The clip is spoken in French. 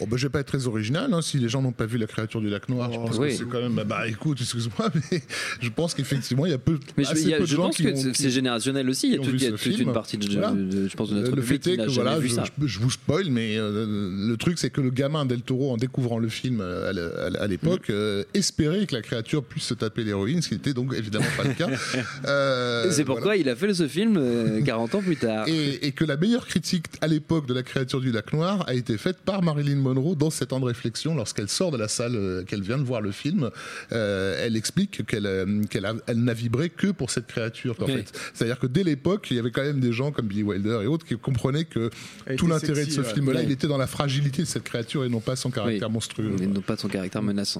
Bon, ben, je vais pas être très original, hein, si les gens n'ont pas vu La créature du lac noir, je pense que c'est quand même... Bah écoute, excuse-moi, mais je pense qu'effectivement, il y a peu, assez peu de gens qui ont... Je pense que c'est générationnel aussi, il y a toute une partie de, voilà. Je pense, de notre public qui n'a jamais vu ça. Je vous spoil, mais le truc, c'est que le gamin Del Toro, en découvrant le film à l'époque, espérait que la créature puisse se taper l'héroïne, ce qui n'était donc évidemment pas le cas. C'est pourquoi il a fait ce film 40 ans plus tard. Et que la meilleure critique à l'époque de La créature du lac noir a été faite par Marilyn Monroe dans 7 ans de réflexion, lorsqu'elle sort de la salle, qu'elle vient de voir le film, elle explique qu'elle n'a vibré que pour cette créature. En fait. C'est-à-dire que dès l'époque, il y avait quand même des gens comme Billy Wilder et autres qui comprenaient que tout l'intérêt de ce film-là, il était dans la fragilité de cette créature et non pas son caractère monstrueux. Et non pas son caractère menaçant.